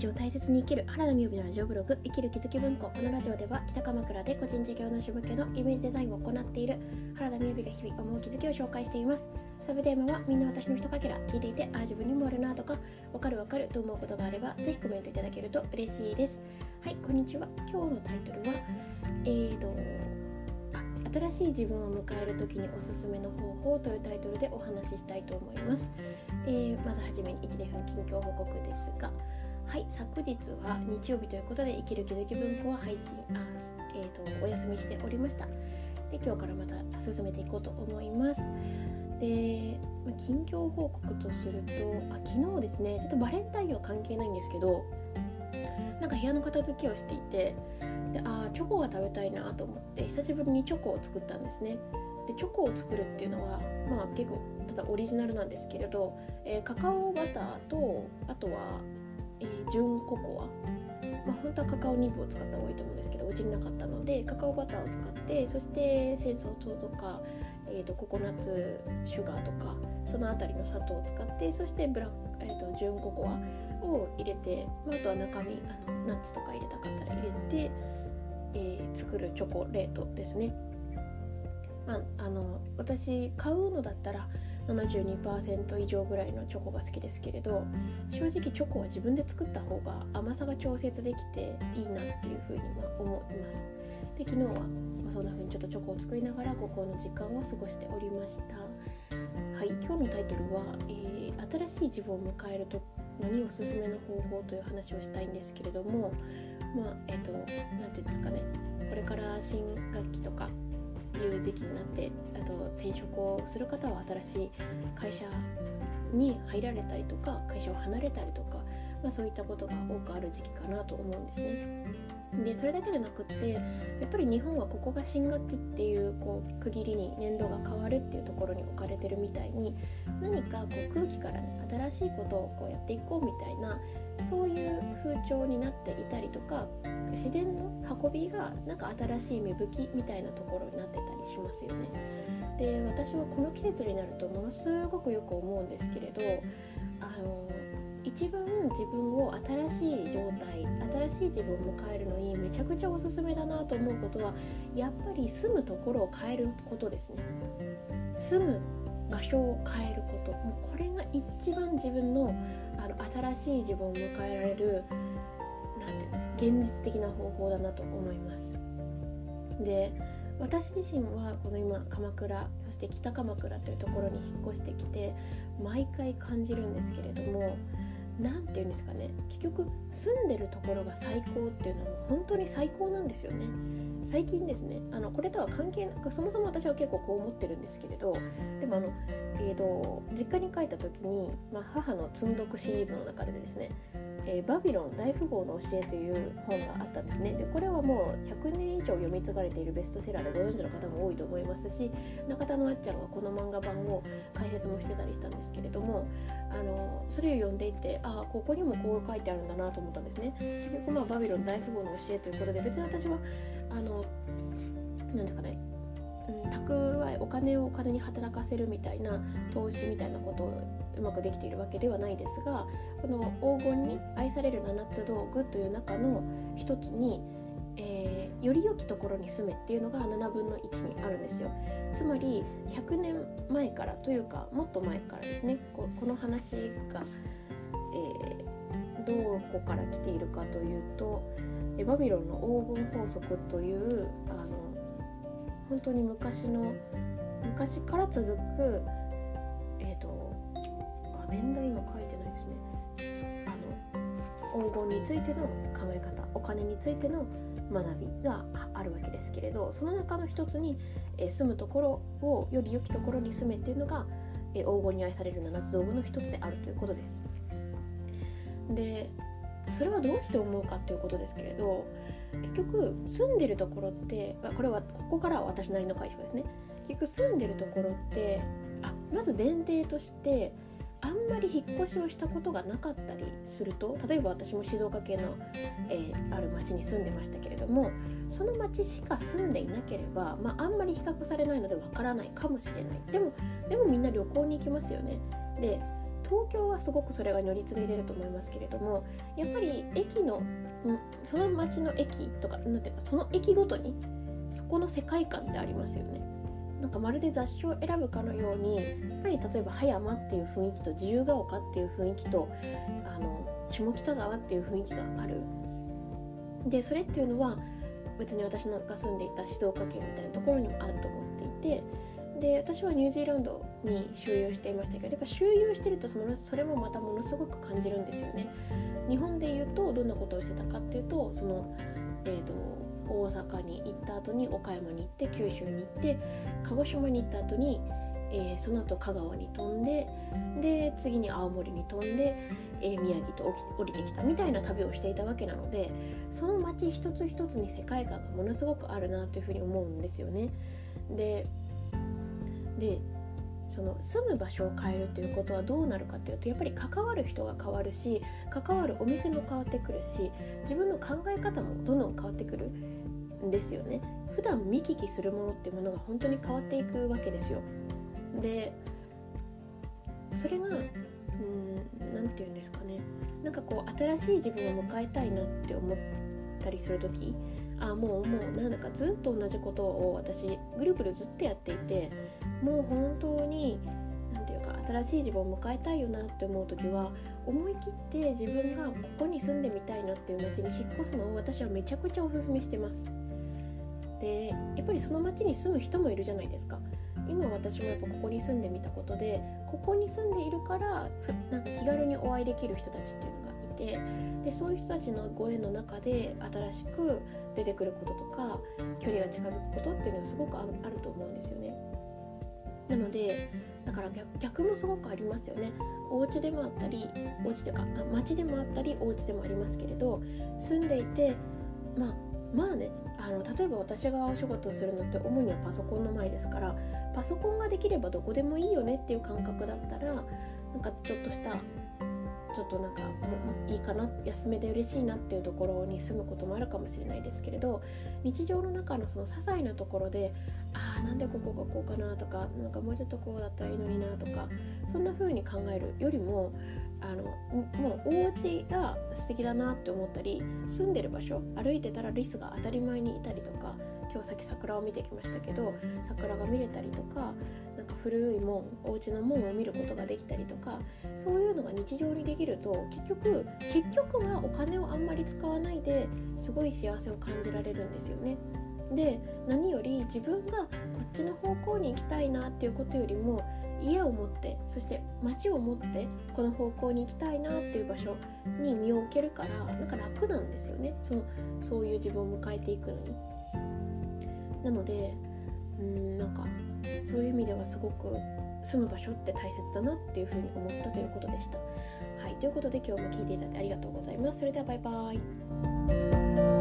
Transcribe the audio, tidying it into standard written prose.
日を大切に生きる原田美由美のラジオブログ、生きる気づき文庫。このラジオでは北鎌倉で個人事業主向けのイメージデザインを行っている原田美由美が日々思う気づきを紹介しています。サブテーマはみんな私の一かけら、聞いていて自分にもあるなとか、わかるわかると思うことがあればぜひコメントいただけると嬉しいです。はい、こんにちは。今日のタイトルは新しい自分を迎えるときにおすすめの方法というタイトルでお話ししたいと思います。まずはじめに1年半近況報告ですが、はい、昨日は日曜日ということで生きる気づき文庫は配信お休みしておりました。で、今日からまた進めていこうと思います。で、近況報告とすると、昨日ですね、ちょっとバレンタインは関係ないんですけど、なんか部屋の片付けをしていて、でチョコが食べたいなと思って久しぶりにチョコを作ったんですね。で、チョコを作るっていうのは、結構ただオリジナルなんですけれど、カカオバターとあとは、純ココア、本当はカカオニブを使った方がいいと思うんですけど、うちになかったのでカカオバターを使って、そしてセンソー糖とか、ココナッツシュガーとかそのあたりの砂糖を使って、そして純ココアを入れて、あとは中身ナッツとか入れたかったら入れて、作るチョコレートですね。私買うのだったら 72% 以上ぐらいのチョコが好きですけれど、正直チョコは自分で作った方が甘さが調節できていいなっていうふうに思います。で、昨日はそんなふうにちょっとチョコを作りながら午後の時間を過ごしておりました。はい、今日のタイトルは、新しい自分を迎えるのにおすすめの方法という話をしたいんですけれども、なんていうんですかね、これから新学期とかいう時期になって、あと転職をする方は新しい会社に入られたりとか会社を離れたりとか、そういったことが多くある時期かなと思うんですね。で、それだけでなくって、やっぱり日本はここが新学期っていう区切りに年度が変わるっていうところに置かれてるみたいに、何か空気から新しいことをやっていこうみたいな、そういう風潮になっていたりとか、自然の運びがなんか新しい芽吹きみたいなところになってたりしますよね。で、私はこの季節になるとものすごくよく思うんですけれど、一番自分を新しい状態、新しい自分を迎えるのにめちゃくちゃおすすめだなと思うことは、やっぱり住むところを変えることですね。住む場所を変えること、もうこれが一番自分の、新しい自分を迎えられる現実的な方法だなと思います。で、私自身はこの今鎌倉、そして北鎌倉というところに引っ越してきて毎回感じるんですけれども、なんていうんですかね、結局住んでるところが最高っていうのは本当に最高なんですよね。最近ですね、これとは関係なく、そもそも私は結構こう思ってるんですけれど、でも実家に帰った時に、母の積読シリーズの中でですね、バビロン大富豪の教えという本があったんですね。で、これはもう100年以上読み継がれているベストセラーで、ご存知の方も多いと思いますし、中田のあっちゃんがこの漫画版を解説もしてたりしたんですけれども、それを読んでいて、ここにもこう書いてあるんだなと思ったんですね。結局バビロン大富豪の教えということで、別に私はなんですかね、蓄え、お金をお金に働かせるみたいな投資みたいなことをうまくできているわけではないですが、この黄金に愛される7つ道具という中の一つに、より良きところに住めっていうのが7分の1にあるんですよ。つまり100年前からというか、もっと前からですね、この話が、どこから来ているかというと、バビロンの黄金法則という本当に昔から続く、年代今書いてないですね、黄金についての考え方、お金についての学びがあるわけですけれど、その中の一つに、住むところをより良きところに住めっていうのが、黄金に愛される7つ道具の一つであるということです。で、それはどうして思うかということですけれど、結局住んでるところって、これはここからは私なりの解釈ですね。結局住んでるところって、まず前提として、あんまり引っ越しをしたことがなかったりすると、例えば私も静岡県の、ある町に住んでましたけれども、その町しか住んでいなければ、あんまり比較されないのでわからないかもしれない。でもみんな旅行に行きますよね。で、東京はすごくそれが乗り継いでると思いますけれども、やっぱり駅のその町の駅とかなんていうか、その駅ごとにそこの世界観ってありますよね。なんかまるで雑誌を選ぶかのように、やっぱり例えば葉山っていう雰囲気と自由が丘っていう雰囲気と下北沢っていう雰囲気がある。でそれっていうのは別に私が住んでいた静岡県みたいなところにもあると思っていて、で私はニュージーランドに周遊していましたけど、やっぱ周遊してるとそれもまたものすごく感じるんですよね。日本でいうとどんなことをしてたかっていうと、大阪に行った後に岡山に行って、九州に行って、鹿児島に行った後に、その後香川に飛んで、で次に青森に飛んで、宮城と降りてきたみたいな旅をしていたわけなので、その町一つ一つに世界観がものすごくあるなというふうに思うんですよね。でその住む場所を変えるということはどうなるかというと、やっぱり関わる人が変わるし、関わるお店も変わってくるし、自分の考え方もどんどん変わってくるんですよね。普段見聞きするものってものが本当に変わっていくわけですよ。でそれがなんていうんですかね、なんかこう新しい自分を迎えたいなって思ったりするとき、もうなんだかずっと同じことを私ぐるぐるずっとやっていて、もう本当になんていうか新しい自分を迎えたいよなって思うときは、思い切って自分がここに住んでみたいなっていう街に引っ越すのを私はめちゃくちゃおすすめしてます。でやっぱりその街に住む人もいるじゃないですか。今私もやっぱここに住んでみたことで、ここに住んでいるからなんか気軽にお会いできる人たちっていうのがでそういう人たちのご縁の中で新しく出てくることとか距離が近づくことっていうのはすごくあると思うんですよね。なのでだから 逆もすごくありますよね。お家でもあったり、お家というか街でもあったり、お家でもありますけれど、住んでいてまあね例えば私がお仕事をするのって主にはパソコンの前ですから、パソコンができればどこでもいいよねっていう感覚だったら、なんかちょっとなんかいいかな、安めで嬉しいなっていうところに住むこともあるかもしれないですけれど、日常の中のその些細なところで、なんでここがこうかなとか、なんかもうちょっとこうだったらいいのになとか、そんな風に考えるよりも、もうお家が素敵だなって思ったり、住んでる場所、歩いてたらリスが当たり前にいたりとか、今日さっき桜を見てきましたけど、桜が見れたりとか、なんか古いお家の門を見ることができたりとか、そういうのが日常にできると、結局はお金をあんまり使わないですごい幸せを感じられるんですよね。で何より自分がこっちの方向に行きたいなっていうことよりも、家を持って、そして街を持って、この方向に行きたいなっていう場所に身を置けるから、なんか楽なんですよね。そういう自分を迎えていくのに。なのでなんかそういう意味ではすごく住む場所って大切だなっていうふうに思ったということでした。はい、ということで今日も聞いていただいてありがとうございます。それではバイバイ。